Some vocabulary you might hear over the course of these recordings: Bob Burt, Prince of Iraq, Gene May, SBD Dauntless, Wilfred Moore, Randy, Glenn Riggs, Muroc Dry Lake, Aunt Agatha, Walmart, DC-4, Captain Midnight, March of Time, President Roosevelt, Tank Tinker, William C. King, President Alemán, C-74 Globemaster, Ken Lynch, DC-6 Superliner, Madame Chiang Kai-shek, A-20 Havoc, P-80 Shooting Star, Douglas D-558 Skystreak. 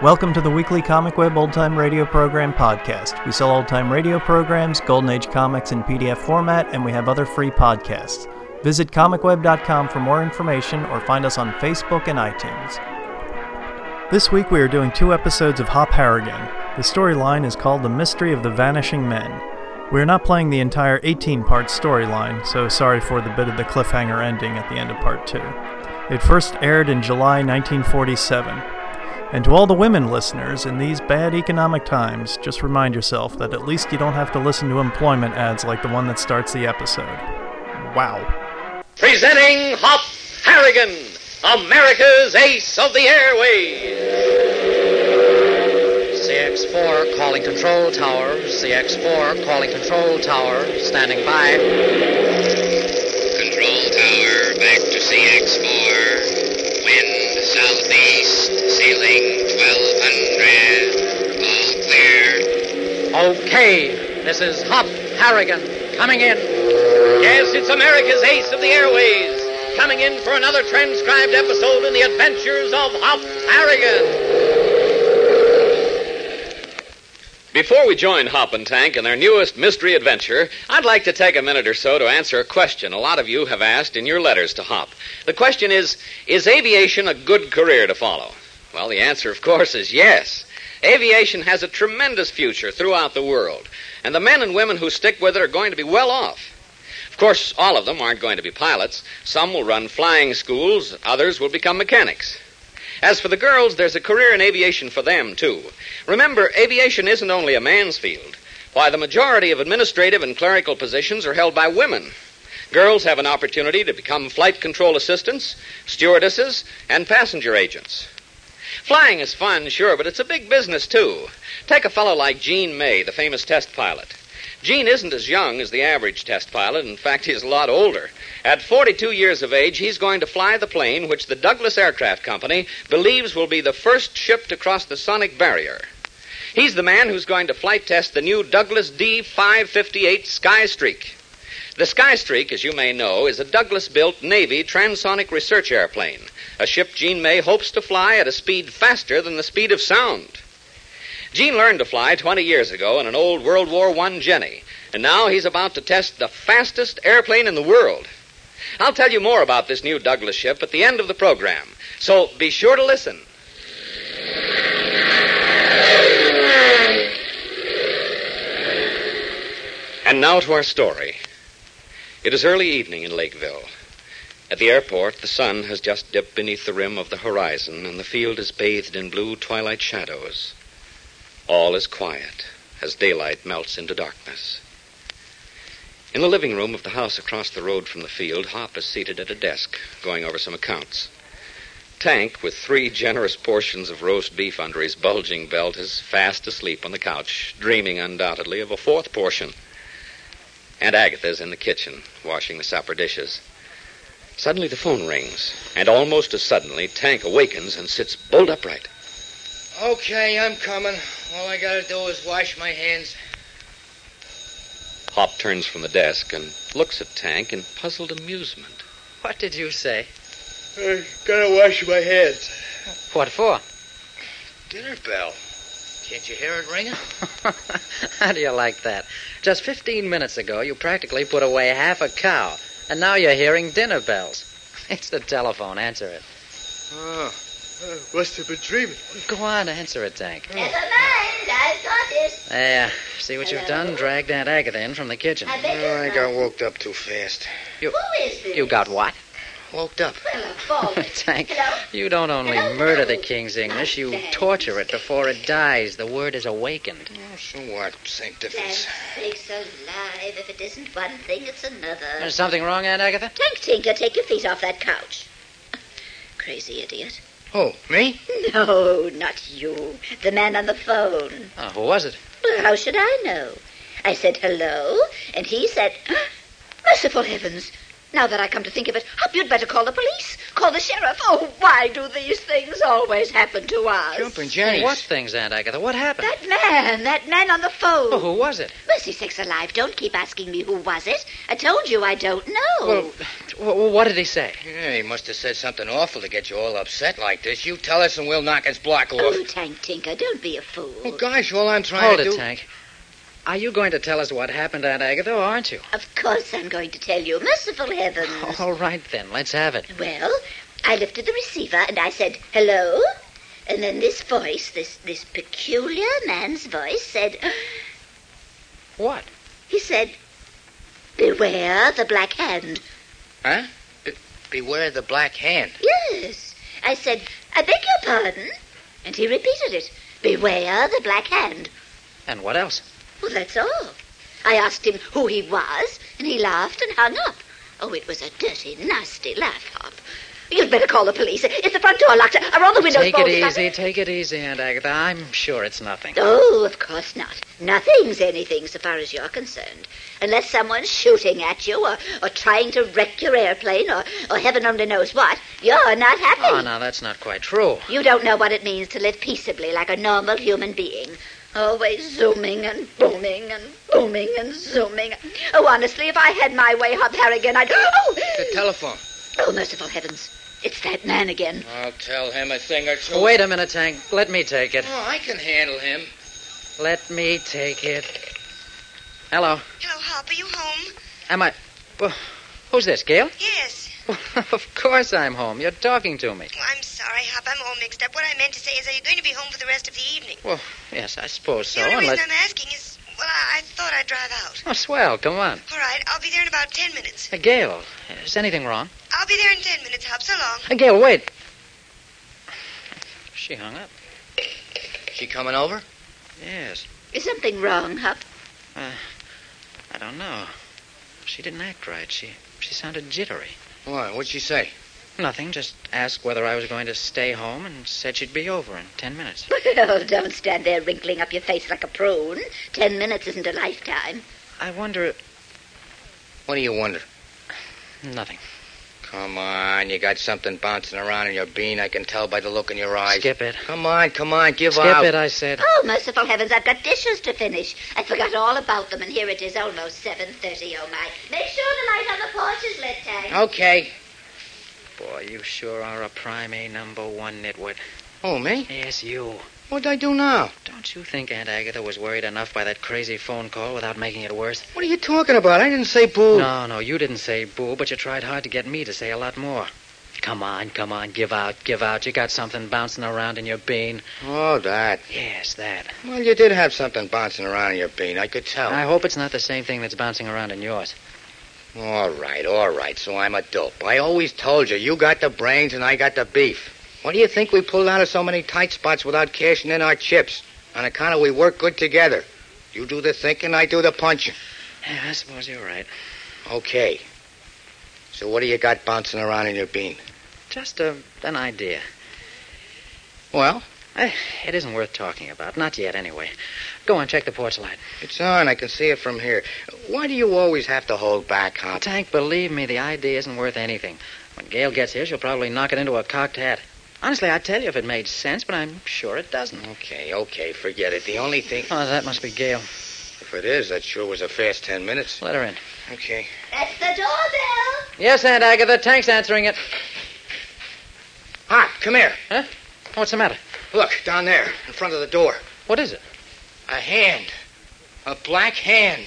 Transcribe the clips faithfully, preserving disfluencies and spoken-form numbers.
Welcome to the weekly ComicWeb Old Time Radio Program podcast. We sell old time radio programs, Golden Age comics in P D F format, and we have other free podcasts. Visit comic web dot com for more information or find us on Facebook and iTunes. This week we are doing two episodes of Hop Harrigan. The storyline is called The Mystery of the Vanishing Men. We are not playing the entire eighteen part storyline, so sorry for the bit of the cliffhanger ending at the end of part two. It first aired in July nineteen forty-seven. And to all the women listeners, in these bad economic times, just remind yourself that at least you don't have to listen to employment ads like the one that starts the episode. Wow. Presenting Hop Harrigan, America's ace of the airways. C X four calling control tower, C X four calling control tower, standing by. Control tower, back to C X four, wind southeast. Ceiling twelve hundred, all clear. Okay, this is Hop Harrigan coming in. Yes, it's America's ace of the airways, coming in for another transcribed episode in the adventures of Hop Harrigan. Before we join Hop and Tank in their newest mystery adventure, I'd like to take a minute or so to answer a question a lot of you have asked in your letters to Hop. The question is, is aviation a good career to follow? Well, the answer, of course, is yes. Aviation has a tremendous future throughout the world, and the men and women who stick with it are going to be well off. Of course, all of them aren't going to be pilots. Some will run flying schools, others will become mechanics. As for the girls, there's a career in aviation for them, too. Remember, aviation isn't only a man's field. Why, the majority of administrative and clerical positions are held by women. Girls have an opportunity to become flight control assistants, stewardesses, and passenger agents. Flying is fun, sure, but it's a big business, too. Take a fellow like Gene May, the famous test pilot. Gene isn't as young as the average test pilot. In fact, he's a lot older. At forty-two years of age, he's going to fly the plane which the Douglas Aircraft Company believes will be the first ship to cross the sonic barrier. He's the man who's going to flight test the new Douglas D five fifty-eight Skystreak. The Skystreak, as you may know, is a Douglas-built Navy transonic research airplane, a ship Gene May hopes to fly at a speed faster than the speed of sound. Gene learned to fly twenty years ago in an old World War One Jenny, and now he's about to test the fastest airplane in the world. I'll tell you more about this new Douglas ship at the end of the program, so be sure to listen. And now to our story. It is early evening in Lakeville. At the airport, the sun has just dipped beneath the rim of the horizon, and the field is bathed in blue twilight shadows. All is quiet as daylight melts into darkness. In the living room of the house across the road from the field, Hop is seated at a desk, going over some accounts. Tank, with three generous portions of roast beef under his bulging belt, is fast asleep on the couch, dreaming undoubtedly of a fourth portion. Aunt Agatha's in the kitchen, washing the supper dishes. Suddenly the phone rings, and almost as suddenly, Tank awakens and sits bolt upright. Okay, I'm coming. All I gotta do is wash my hands. Hop turns from the desk and looks at Tank in puzzled amusement. What did you say? I gotta wash my hands. What for? Dinner bell. Can't you hear it ringing? How do you like that? Just fifteen minutes ago, you practically put away half a cow, and now you're hearing dinner bells. It's the telephone. Answer it. Oh, I must have been dreaming. Go on, answer it, Tank. Never mind. I've got it. Yeah, see what you've done? Dragged Aunt Agatha in from the kitchen. I, oh, I got woke up too fast. You, Who is this? You got what? Woke up. Tank, you don't only murder the king's English, you torture it before it dies. The word is awakened. Oh, so what? Same difference. That makes alive. If it isn't one thing, it's another. There's something wrong, Aunt Agatha? Tank Tinker, take your feet off that couch. Crazy idiot. Oh, me? No, not you. The man on the phone. Oh, who was it? Well, how should I know? I said hello, and he said... Merciful heavens... Now that I come to think of it, Hop, you'd better call the police. Call the sheriff. Oh, why do these things always happen to us? Jumping Jenny. What things, Aunt Agatha? What happened? That man. That man on the phone. Oh, who was it? Mercy sakes alive. Don't keep asking me who was it. I told you I don't know. Well, what did he say? Yeah, he must have said something awful to get you all upset like this. You tell us and we'll knock his block off. Oh, Tank Tinker, don't be a fool. Oh, gosh, all I'm trying to do... Hold it, Tank. Are you going to tell us what happened, Aunt Agatha, or aren't you? Of course I'm going to tell you. Merciful heavens. All right, then. Let's have it. Well, I lifted the receiver and I said, hello? And then this voice, this, this peculiar man's voice said... What? He said, beware the black hand. Huh? Be- beware the black hand? Yes. I said, I beg your pardon. And he repeated it. Beware the black hand. And what else? Well, that's all. I asked him who he was, and he laughed and hung up. Oh, it was a dirty, nasty laugh, Hop. You'd better call the police. Is the front door locked? Are all the windows bolted? Take it easy, take it easy, Aunt Agatha. I'm sure it's nothing. Oh, of course not. Nothing's anything so far as you're concerned. Unless someone's shooting at you or, or trying to wreck your airplane or, or heaven only knows what, you're not happy. Oh, no, that's not quite true. You don't know what it means to live peaceably like a normal human being. Always zooming and booming and booming and zooming. Oh, honestly, if I had my way, Hop Harrigan, I'd... Oh! The telephone. Oh, merciful heavens. It's that man again. I'll tell him a thing or two. Oh, wait a minute, Tank. Let me take it. Oh, I can handle him. Let me take it. Hello. Hello, Hop. Are you home? Am I... Well, who's this, Gail? Yes. Well, of course I'm home. You're talking to me. Well, I'm sorry, Hop. I'm all mixed up. What I meant to say is, are you going to be home for the rest of the evening? Well, yes, I suppose so. The only unless... reason I'm asking is, well, I, I thought I'd drive out. Oh, swell. Come on. All right. I'll be there in about ten minutes. Uh, Gail, is anything wrong? I'll be there in ten minutes, Hop. So long. Uh, Gail, wait. She hung up. She coming over? Yes. Is something wrong, Hop? Uh, I don't know. She didn't act right. She she sounded jittery. Why? What'd she say? Nothing. Just asked whether I was going to stay home and said she'd be over in ten minutes. Well, don't stand there wrinkling up your face like a prune. Ten minutes isn't a lifetime. I wonder... What do you wonder? Nothing. Come on, you got something bouncing around in your bean. I can tell by the look in your eyes. Skip it. Come on, come on, give Skip up. Skip it, I said. Oh, merciful heavens, I've got dishes to finish. I forgot all about them, and here it is almost seven thirty, oh my. Make sure the light on the porch is lit, Tank. Okay. Boy, you sure are a prime A number one nitwit. Oh, me? Yes, you. What'd I do now? Don't you think Aunt Agatha was worried enough by that crazy phone call without making it worse? What are you talking about? I didn't say boo. No, no, you didn't say boo, but you tried hard to get me to say a lot more. Come on, come on, give out, give out. You got something bouncing around in your bean. Oh, that. Yes, that. Well, you did have something bouncing around in your bean. I could tell. I hope it's not the same thing that's bouncing around in yours. All right, all right, so I'm a dope. I always told you, you got the brains and I got the beef. What do you think we pulled out of so many tight spots without cashing in our chips? On account of we work good together. You do the thinking, I do the punching. Yeah, I suppose you're right. Okay. So what do you got bouncing around in your bean? Just a, an idea. Well? I, it isn't worth talking about. Not yet, anyway. Go on, check the porch light. It's on. I can see it from here. Why do you always have to hold back, Hop? Tank, believe me, the idea isn't worth anything. When Gail gets here, she'll probably knock it into a cocked hat. Honestly, I'd tell you if it made sense, but I'm sure it doesn't. Okay, okay, forget it. The only thing... Oh, that must be Gail. If it is, that sure was a fast ten minutes. Let her in. Okay. That's the doorbell. Yes, Aunt Agatha, Tank's answering it. Hop, come here. Huh? What's the matter? Look, down there, in front of the door. What is it? A hand. A black hand.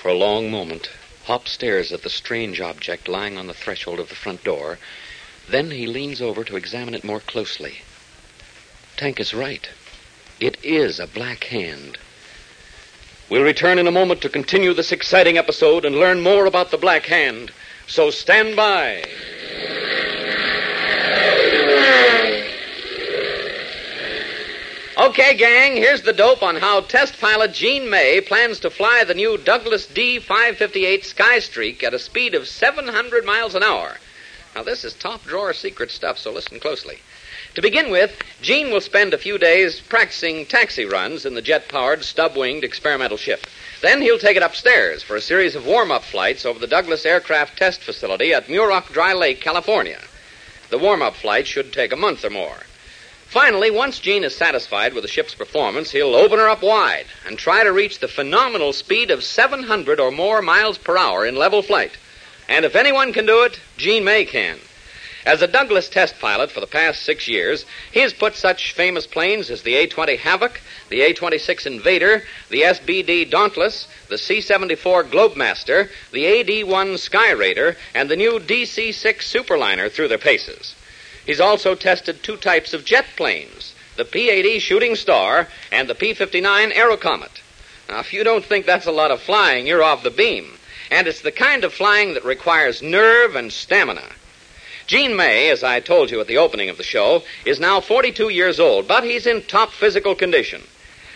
For a long moment, Hop stares at the strange object lying on the threshold of the front door. Then he leans over to examine it more closely. Tank is right. It is a black hand. We'll return in a moment to continue this exciting episode and learn more about the black hand. So stand by. Okay, gang, here's the dope on how test pilot Gene May plans to fly the new Douglas D five fifty-eight Skystreak at a speed of seven hundred miles an hour. Now, this is top-drawer secret stuff, so listen closely. To begin with, Gene will spend a few days practicing taxi runs in the jet-powered, stub-winged experimental ship. Then he'll take it upstairs for a series of warm-up flights over the Douglas Aircraft Test Facility at Muroc Dry Lake, California. The warm-up flight should take a month or more. Finally, once Gene is satisfied with the ship's performance, he'll open her up wide and try to reach the phenomenal speed of seven hundred or more miles per hour in level flight. And if anyone can do it, Gene May can. As a Douglas test pilot for the past six years, he has put such famous planes as the A twenty Havoc, the A twenty-six Invader, the S B D Dauntless, the C seventy-four Globemaster, the A D one Skyraider, and the new D C six Superliner through their paces. He's also tested two types of jet planes, the P eighty Shooting Star and the P fifty-nine Aero Comet. Now, if you don't think that's a lot of flying, you're off the beam. And it's the kind of flying that requires nerve and stamina. Gene May, as I told you at the opening of the show, is now forty-two years old, but he's in top physical condition.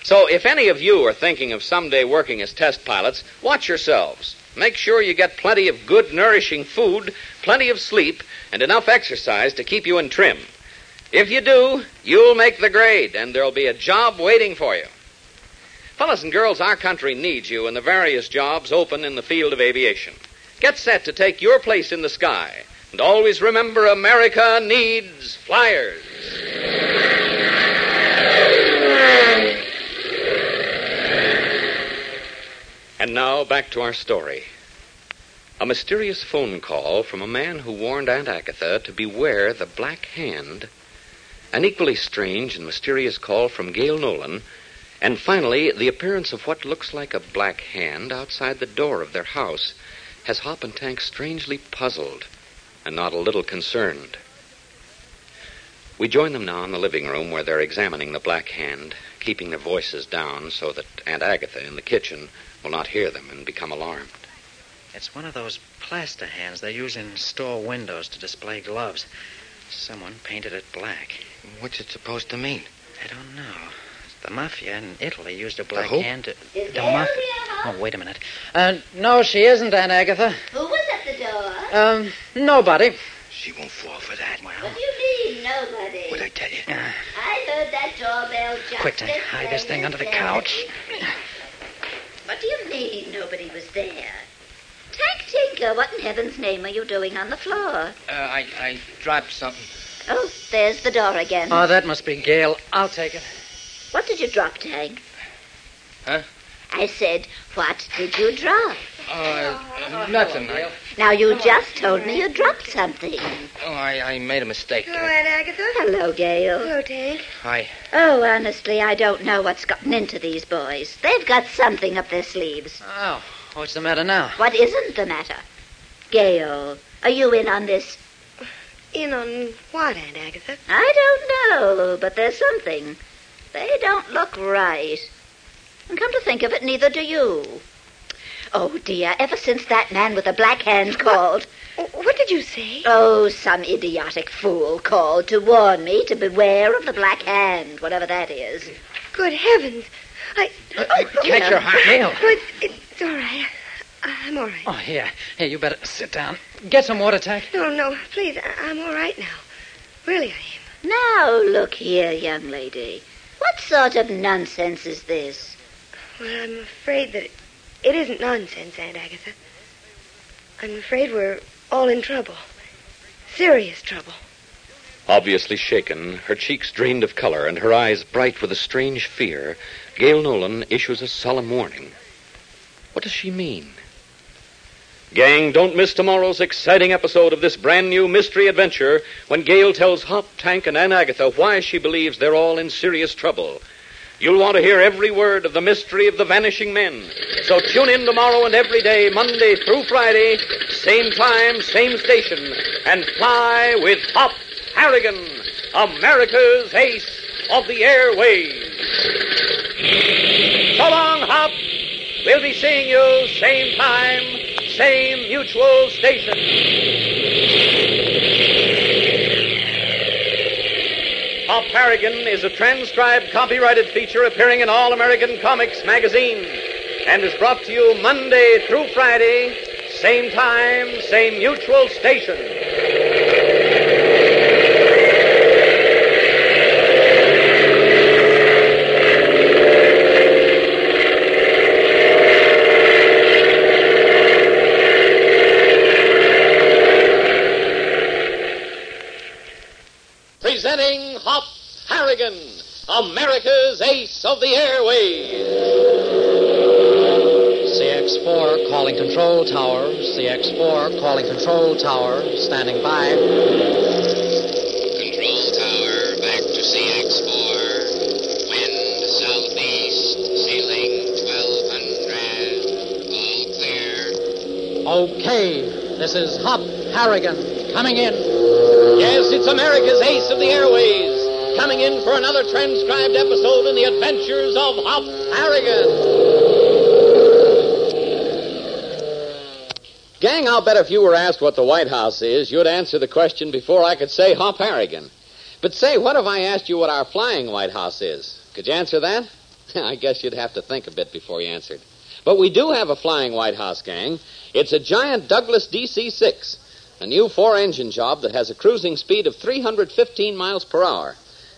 So if any of you are thinking of someday working as test pilots, watch yourselves. Make sure you get plenty of good, nourishing food, plenty of sleep, and enough exercise to keep you in trim. If you do, you'll make the grade, and there'll be a job waiting for you. Fellas and girls, our country needs you in the various jobs open in the field of aviation. Get set to take your place in the sky. And always remember, America needs flyers. And now, back to our story. A mysterious phone call from a man who warned Aunt Agatha to beware the Black Hand, an equally strange and mysterious call from Gail Nolan, and finally, the appearance of what looks like a black hand outside the door of their house has Hop and Tank strangely puzzled and not a little concerned. We join them now in the living room where they're examining the black hand, keeping their voices down so that Aunt Agatha in the kitchen will not hear them and become alarmed. It's one of those plaster hands they use in store windows to display gloves. Someone painted it black. What's it supposed to mean? I don't know. The Mafia in Italy used a black the hand to... Is the Mafia? Oh, wait a minute. Uh, no, she isn't, Aunt Agatha. Who was at the door? Um, nobody. She won't fall for that. Well, what do you mean, nobody? What'd I tell you? Uh, I heard that doorbell just... Quick, Tank, hide this thing under the couch. What do you mean nobody was there? Tank Tinker, what in heaven's name are you doing on the floor? Uh, I, I dropped something. Oh, there's the door again. Oh, that must be Gail. I'll take it. What did you drop, Tank? Huh? I said, what did you drop? Uh, uh nothing. I... Now, you just told me you dropped something. Oh, I, I made a mistake. Hello, Aunt Agatha. Hello, Gail. Hello, Tank. Hi. Oh, honestly, I don't know what's gotten into these boys. They've got something up their sleeves. Oh, what's the matter now? What isn't the matter? Gail, are you in on this? In on what, Aunt Agatha? I don't know, but there's something. They don't look right. And come to think of it, neither do you. Oh, dear, ever since that man with the black hand called... What, what did you say? Oh, some idiotic fool called to warn me to beware of the black hand, whatever that is. Good heavens. I... Uh, oh, uh, catch no. your heart, Gail. No, it's, it's all right. I'm all right. Oh, here. Here, you better sit down. Get some water, Tank. No, no, please. I'm all right now. Really, I am. Now, look here, young lady. What sort of nonsense is this? Well, I'm afraid that it, it isn't nonsense, Aunt Agatha. I'm afraid we're all in trouble. Serious trouble. Obviously shaken, her cheeks drained of color and her eyes bright with a strange fear, Gail Nolan issues a solemn warning. What does she mean? Gang, don't miss tomorrow's exciting episode of this brand new mystery adventure when Gail tells Hop, Tank, and Aunt Agatha why she believes they're all in serious trouble. You'll want to hear every word of the mystery of the vanishing men. So tune in tomorrow and every day, Monday through Friday, same time, same station, and fly with Hop Harrigan, America's ace of the airwaves. So long, Hop. We'll be seeing you same time, same mutual station. Hop Harrigan is a transcribed, copyrighted feature appearing in All-American Comics magazine and is brought to you Monday through Friday, same time, same mutual station. Presenting Hop Harrigan, America's ace of the airwaves. C X four calling control tower. C X four calling control tower. Standing by. Control tower back to C X four. Wind southeast. Ceiling twelve hundred. All clear. Okay. This is Hop Harrigan coming in. Yes, it's America's ace of the airways, coming in for another transcribed episode in the adventures of Hop Harrigan. Gang, I'll bet if you were asked what the White House is, you'd answer the question before I could say Hop Harrigan. But say, what if I asked you what our flying White House is? Could you answer that? I guess you'd have to think a bit before you answered. But we do have a flying White House, gang. It's a giant Douglas D C six. A new four-engine job that has a cruising speed of three hundred fifteen miles per hour.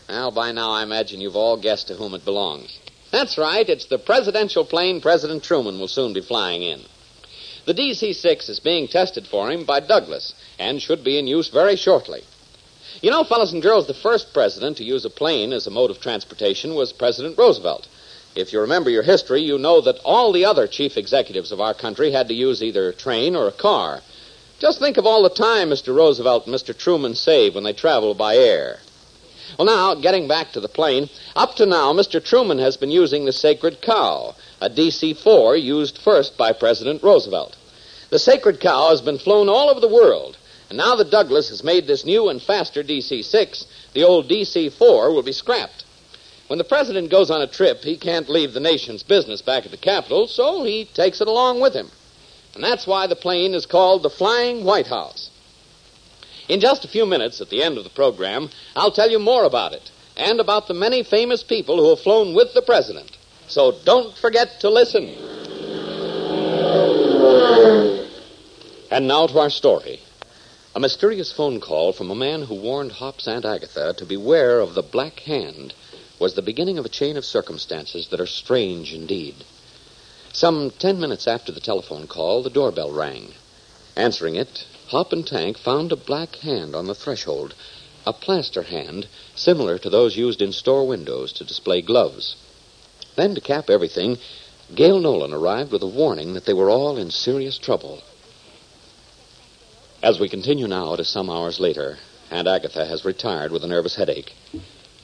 Well, by now I imagine you've all guessed to whom it belongs. That's right, it's the presidential plane President Truman will soon be flying in. The D C six is being tested for him by Douglas and should be in use very shortly. You know, fellas and girls, the first president to use a plane as a mode of transportation was President Roosevelt. If you remember your history, you know that all the other chief executives of our country had to use either a train or a car. Just think of all the time Mister Roosevelt and Mister Truman save when they travel by air. Well, now, getting back to the plane, up to now, Mister Truman has been using the Sacred Cow, a D C four used first by President Roosevelt. The Sacred Cow has been flown all over the world, and now that Douglas has made this new and faster D C six, the old D C four will be scrapped. When the president goes on a trip, he can't leave the nation's business back at the Capitol, so he takes it along with him. And that's why the plane is called the Flying White House. In just a few minutes at the end of the program, I'll tell you more about it and about the many famous people who have flown with the president. So don't forget to listen. And now to our story. A mysterious phone call from a man who warned Hop's Aunt Agatha to beware of the Black Hand was the beginning of a chain of circumstances that are strange indeed. Some ten minutes after the telephone call, the doorbell rang. Answering it, Hop and Tank found a black hand on the threshold, a plaster hand similar to those used in store windows to display gloves. Then, to cap everything, Gail Nolan arrived with a warning that they were all in serious trouble. As we continue now to some hours later, Aunt Agatha has retired with a nervous headache.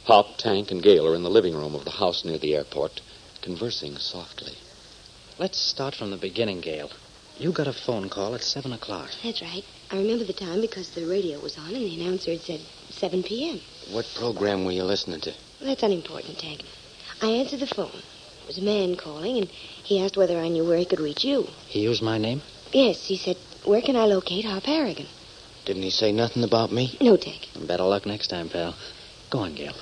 Hop, Tank, and Gail are in the living room of the house near the airport, conversing softly. Let's start from the beginning, Gail. You got a phone call at seven o'clock. That's right. I remember the time because the radio was on and the announcer had said seven p.m. What program were you listening to? That's unimportant, Tank. I answered the phone. It was a man calling, and he asked whether I knew where he could reach you. He used my name? Yes. He said, where can I locate Hop Harrigan? Didn't he say nothing about me? No, Tank. Better luck next time, pal. Go on, Gail.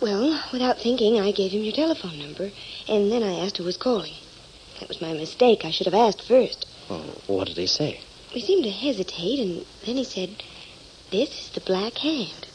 Well, without thinking, I gave him your telephone number, and then I asked who was calling. That was my mistake. I should have asked first. Well, what did he say? He seemed to hesitate, and then he said, this is the Black Hand.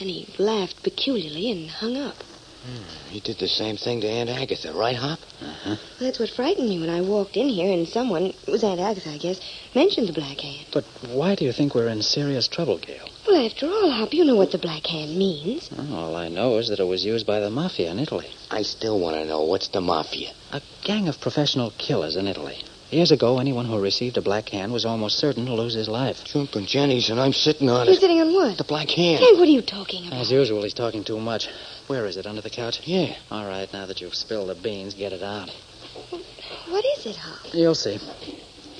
And he laughed peculiarly and hung up. Hmm. He did the same thing to Aunt Agatha, right, Hop? Uh-huh. Well, that's what frightened me when I walked in here, and someone, it was Aunt Agatha, I guess, mentioned the Black Hand. But why do you think we're in serious trouble, Gail? Well, after all, Hop, you know what the Black Hand means. Well, all I know is that it was used by the Mafia in Italy. I still want to know, what's the Mafia? A gang of professional killers in Italy. Years ago, anyone who received a black hand was almost certain to lose his life. Jumping Jennies, and I'm sitting on You're it. You're sitting on what? The black hand. Hey, what are you talking about? As usual, he's talking too much. Where is it, under the couch? Yeah. All right, now that you've spilled the beans, get it out. What is it, Hop? You'll see.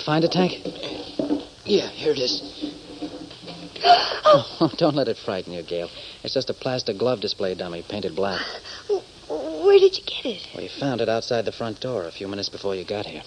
Find a tank? Yeah, here it is. Oh, don't let it frighten you, Gail. It's just a plastic glove display dummy painted black. Where did you get it? We found it outside the front door a few minutes before you got here.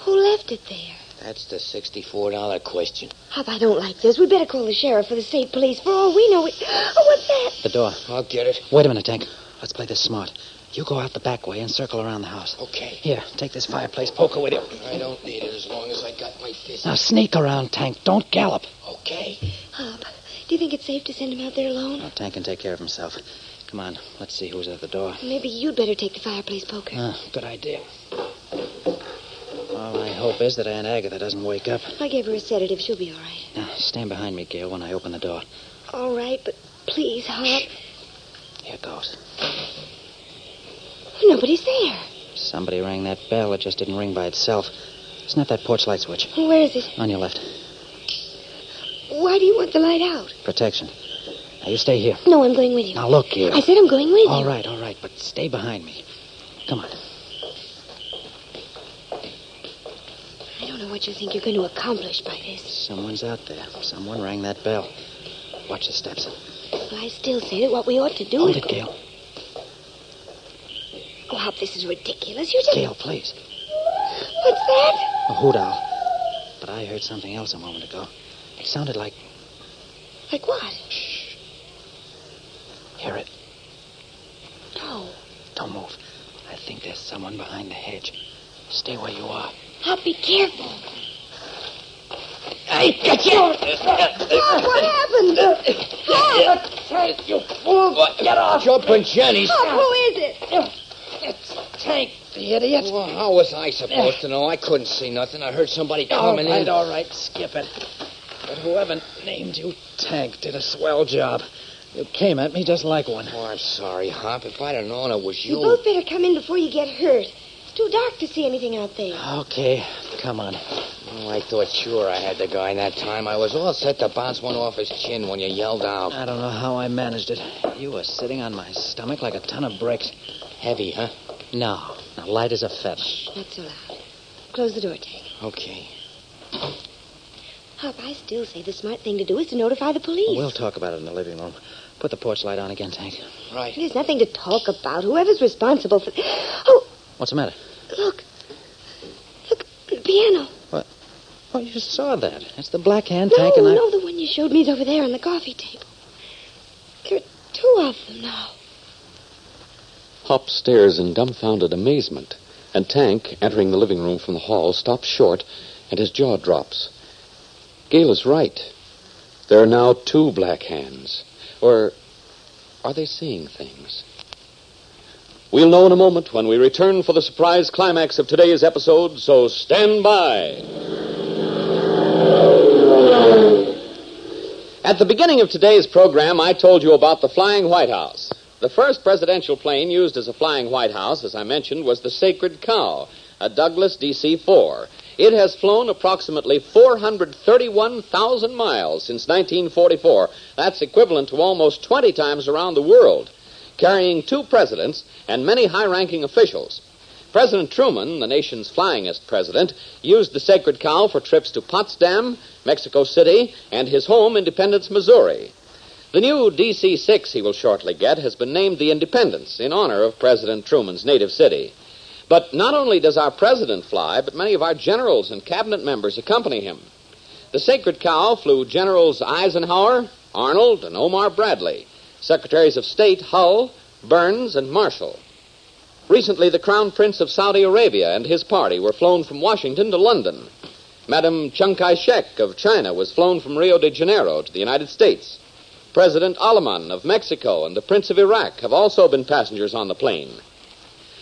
Who left it there? That's the sixty-four dollar question. Hop, I don't like this. We'd better call the sheriff or the state police. For all we know, it... Oh, what's that? The door. I'll get it. Wait a minute, Tank. Let's play this smart. You go out the back way and circle around the house. Okay. Here, take this fireplace poker with you. I don't need it as long as I got my fist. Now, sneak around, Tank. Don't gallop. Okay. Hop, do you think it's safe to send him out there alone? No, Tank can take care of himself. Come on, let's see who's at the door. Maybe you'd better take the fireplace poker. Ah, good idea. All I hope is that Aunt Agatha doesn't wake up. I gave her a sedative. She'll be all right. Now, stand behind me, Gail, when I open the door. All right, but Please, Hop. Here goes. Nobody's there. Somebody rang that bell. It just didn't ring by itself. Snap that porch light switch. Where is it? On your left. Why do you want the light out? Protection. Now, you stay here. No, I'm going with you. Now, look here. I said I'm going with you. All right, all right, but stay behind me. Come on. I don't know what you think you're going to accomplish by this. Someone's out there. Someone rang that bell. Watch the steps. Well, I still say that what we ought to do Hold is... Hold it, Gail. Oh, Hop, this is ridiculous. You just... Gail, please. What's that? A hoot owl. But I heard something else a moment ago. It sounded like... Like what? Shh. Hear it. No. Don't move. I think there's someone behind the hedge. Stay where you are. Hop, be careful. I got you. Hop, what happened? Hop! Tank, you fool. Get off. Jump and Jenny. Hop, who is it? It's Tank, the idiot. Well, how was I supposed to know? I couldn't see nothing. I heard somebody coming in. All right, all right. Skip it. But whoever named you Tank did a swell job. You came at me just like one. Oh, I'm sorry, Hop. If I'd have known it was you... You both better come in before you get hurt. It's too dark to see anything out there. Okay, come on. Oh, I thought sure I had the guy that time. I was all set to bounce one off his chin when you yelled out. I don't know how I managed it. You were sitting on my stomach like a ton of bricks. Heavy, huh? No. Now, light as a feather. Shh, not so loud. Close the door, Tank. Okay. Hop, I still say the smart thing to do is to notify the police. We'll talk about it in the living room. Put the porch light on again, Tank. Right. There's nothing to talk about. Whoever's responsible for... Oh! What's the matter? Look. Look, the piano. What? Oh, you saw that. That's the black hand, no, Tank, and I... No, no, the one you showed me is over there on the coffee table. There are two of them now. Hop stares in dumbfounded amazement, and Tank, entering the living room from the hall, stops short, and his jaw drops. Gail is right. There are now two black hands. Or are they seeing things? We'll know in a moment when we return for the surprise climax of today's episode, so stand by. At the beginning of today's program, I told you about the Flying White House. The first presidential plane used as a Flying White House, as I mentioned, was the Sacred Cow, a Douglas D C four. It has flown approximately four hundred thirty-one thousand miles since nineteen forty-four. That's equivalent to almost twenty times around the world, carrying two presidents and many high-ranking officials. President Truman, the nation's flyingest president, used the Sacred Cow for trips to Potsdam, Mexico City, and his home, Independence, Missouri. The new D C six he will shortly get has been named the Independence in honor of President Truman's native city. But not only does our president fly, but many of our generals and cabinet members accompany him. The Sacred Cow flew Generals Eisenhower, Arnold, and Omar Bradley, Secretaries of State Hull, Burns, and Marshall. Recently, the Crown Prince of Saudi Arabia and his party were flown from Washington to London. Madame Chiang Kai-shek of China was flown from Rio de Janeiro to the United States. President Alemán of Mexico and the Prince of Iraq have also been passengers on the plane.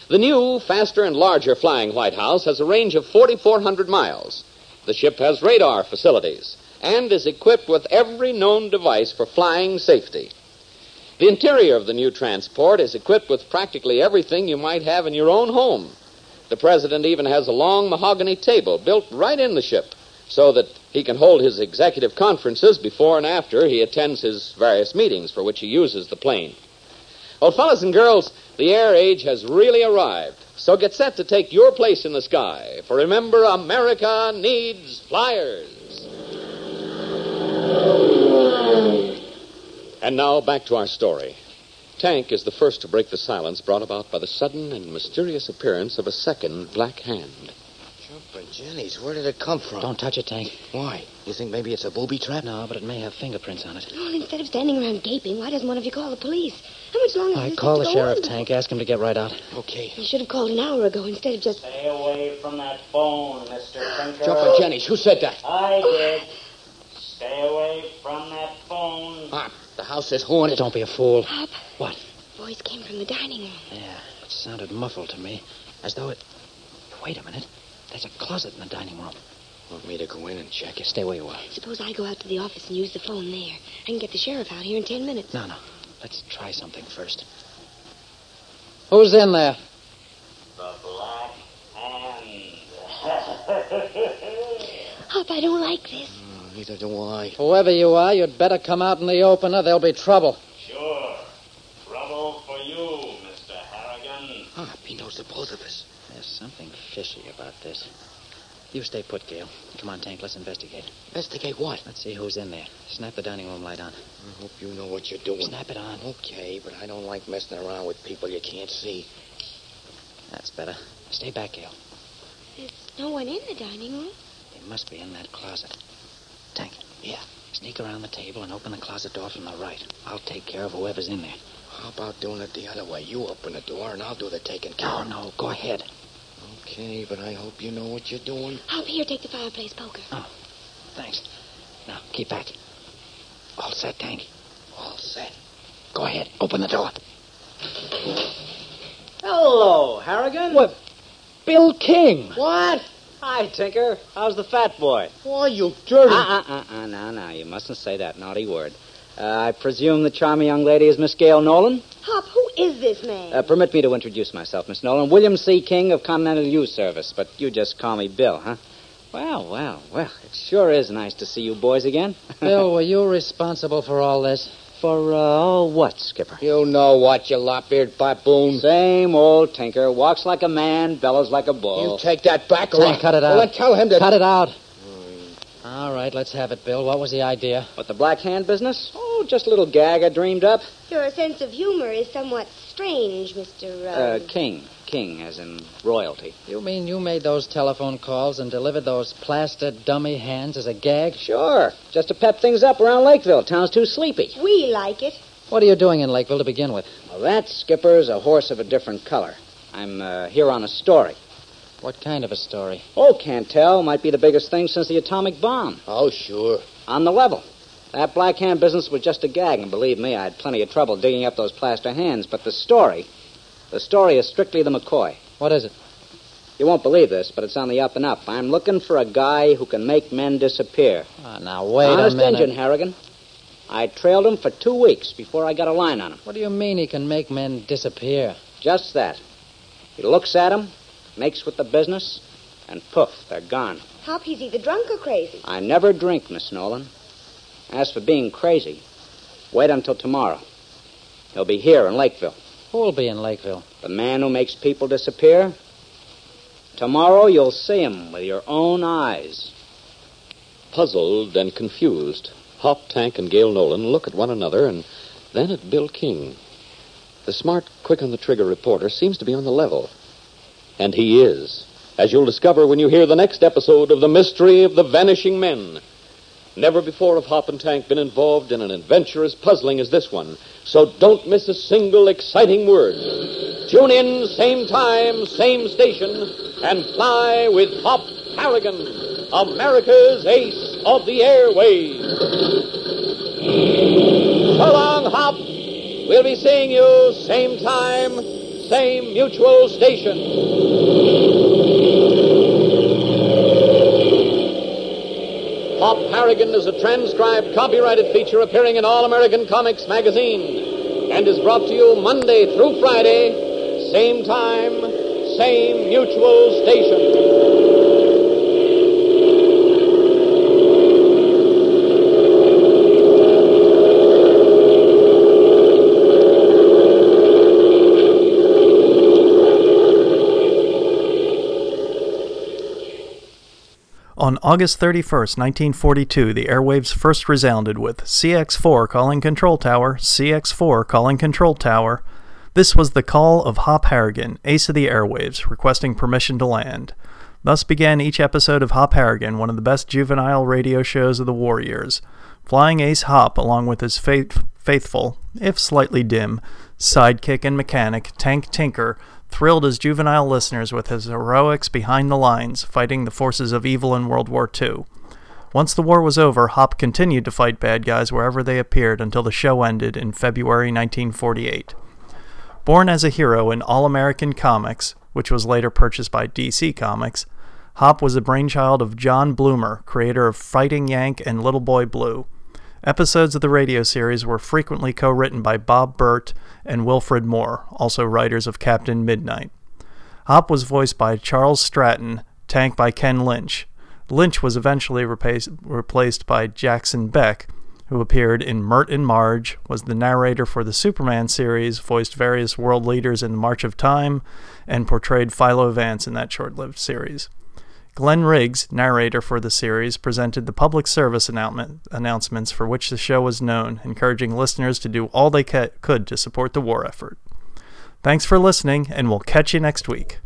The new, faster and larger Flying White House has a range of forty-four hundred miles. The ship has radar facilities and is equipped with every known device for flying safety. The interior of the new transport is equipped with practically everything you might have in your own home. The president even has a long mahogany table built right in the ship so that he can hold his executive conferences before and after he attends his various meetings for which he uses the plane. Well, fellas and girls, the air age has really arrived, so get set to take your place in the sky. For remember, America needs flyers. And now, back to our story. Tank is the first to break the silence brought about by the sudden and mysterious appearance of a second black hand. Jumpin' Jennies, where did it come from? Don't touch it, Tank. Why? You think maybe it's a booby trap? No, but it may have fingerprints on it. Well, instead of standing around gaping, why doesn't one of you call the police? How much longer is this going on? All right, call the sheriff, Tank. Ask him to get right out. Okay. You should have called an hour ago instead of just... Stay away from that phone, Mister Tinker. Jumpin' Jennies, who said that? I did. Stay away from that phone. Hop, the house is haunted. Don't be a fool. Hop. What? The voice came from the dining room. Yeah, it sounded muffled to me, as though it... Wait a minute. There's a closet in the dining room. Want me to go in and check it? Stay where you are. Suppose I go out to the office and use the phone there. I can get the sheriff out here in ten minutes. No, no. Let's try something first. Who's in there? The Black Hand. Hop, I don't like this. Oh, neither do I. Whoever you are, you'd better come out in the open or there'll be trouble. Sure. Trouble for you, Mister Harrigan. Hop, he knows the both of us. There's something fishy about this. You stay put, Gail. Come on, Tank, let's investigate. Investigate what? Let's see who's in there. Snap the dining room light on. I hope you know what you're doing. Snap it on. Okay, but I don't like messing around with people you can't see. That's better. Stay back, Gail. There's no one in the dining room. They must be in that closet. Tank. Yeah. Sneak around the table and open the closet door from the right. I'll take care of whoever's in there. How about doing it the other way? You open the door and I'll do the taking care. Oh, no, go ahead. Okay, but I hope you know what you're doing. Hop, here, take the fireplace poker. Oh, thanks. Now, keep back. All set, Tank? All set. Go ahead, open the door. Hello, Harrigan. What? Bill King. What? Hi, Tinker. How's the fat boy? Why, you dirty... Uh-uh-uh-uh, no, no, you mustn't say that naughty word. Uh, I presume the charming young lady is Miss Gail Nolan? Hop, who is this man? Uh, permit me to introduce myself, Miss Nolan. William C. King of Continental Youth Service, but you just call me Bill, huh? Well, well, well, it sure is nice to see you boys again. Bill, were you responsible for all this? For, uh, all what, Skipper? You know what, you lop-eared baboon. Same old Tinker. Walks like a man, bellows like a bull. You take that back or... Tank, cut it out. Well, then tell him to... Cut it out. All right, let's have it, Bill. What was the idea? What, the Black Hand business? Oh, just a little gag I dreamed up. Your sense of humor is somewhat strange, Mister Uh... uh King. King, as in royalty. You mean you made those telephone calls and delivered those plaster dummy hands as a gag? Sure. Just to pep things up around Lakeville. Town's too sleepy. We like it. What are you doing in Lakeville to begin with? Well, that, Skipper's a horse of a different color. I'm uh, here on a story. What kind of a story? Oh, can't tell. Might be the biggest thing since the atomic bomb. Oh, sure. On the level. That Black Hand business was just a gag, and believe me, I had plenty of trouble digging up those plaster hands. But the story, the story is strictly the McCoy. What is it? You won't believe this, but it's on the up and up. I'm looking for a guy who can make men disappear. Oh, now, wait Honest a minute. Honest engine, Harrigan. I trailed him for two weeks before I got a line on him. What do you mean he can make men disappear? Just that. He looks at him, makes with the business, and poof, they're gone. Hop, he's either drunk or crazy. I never drink, Miss Nolan. As for being crazy, wait until tomorrow. He'll be here in Lakeville. Who'll be in Lakeville? The man who makes people disappear. Tomorrow you'll see him with your own eyes. Puzzled and confused, Hop, Tank, and Gail Nolan look at one another and then at Bill King. The smart, quick-on-the-trigger reporter seems to be on the level. And he is, as you'll discover when you hear the next episode of The Mystery of the Vanishing Men. Never before have Hop and Tank been involved in an adventure as puzzling as this one, so don't miss a single exciting word. Tune in, same time, same station, and fly with Hop Harrigan, America's ace of the airways. So long, Hop. We'll be seeing you same time, same mutual station. Hop Harrigan is a transcribed, copyrighted feature appearing in All-American Comics magazine and is brought to you Monday through Friday, same time, same mutual station. On August thirty-first, nineteen forty-two, the airwaves first resounded with C X four calling control tower, C X four calling control tower. This was the call of Hop Harrigan, ace of the airwaves, requesting permission to land. Thus began each episode of Hop Harrigan, one of the best juvenile radio shows of the war years. Flying Ace Hop, along with his faith- faithful, if slightly dim, sidekick and mechanic, Tank Tinker, thrilled his juvenile listeners with his heroics behind the lines, fighting the forces of evil in World War Two. Once the war was over, Hop continued to fight bad guys wherever they appeared until the show ended in February nineteen forty-eight. Born as a hero in All-American Comics, which was later purchased by D C Comics, Hop was the brainchild of John Bloomer, creator of Fighting Yank and Little Boy Blue. Episodes of the radio series were frequently co-written by Bob Burt and Wilfred Moore, also writers of Captain Midnight. Hop was voiced by Charles Stratton, Tank by Ken Lynch. Lynch was eventually replaced by Jackson Beck, who appeared in Mert and Marge, was the narrator for the Superman series, voiced various world leaders in the March of Time, and portrayed Philo Vance in that short-lived series. Glenn Riggs, narrator for the series, presented the public service announcements for which the show was known, encouraging listeners to do all they could to support the war effort. Thanks for listening, and we'll catch you next week.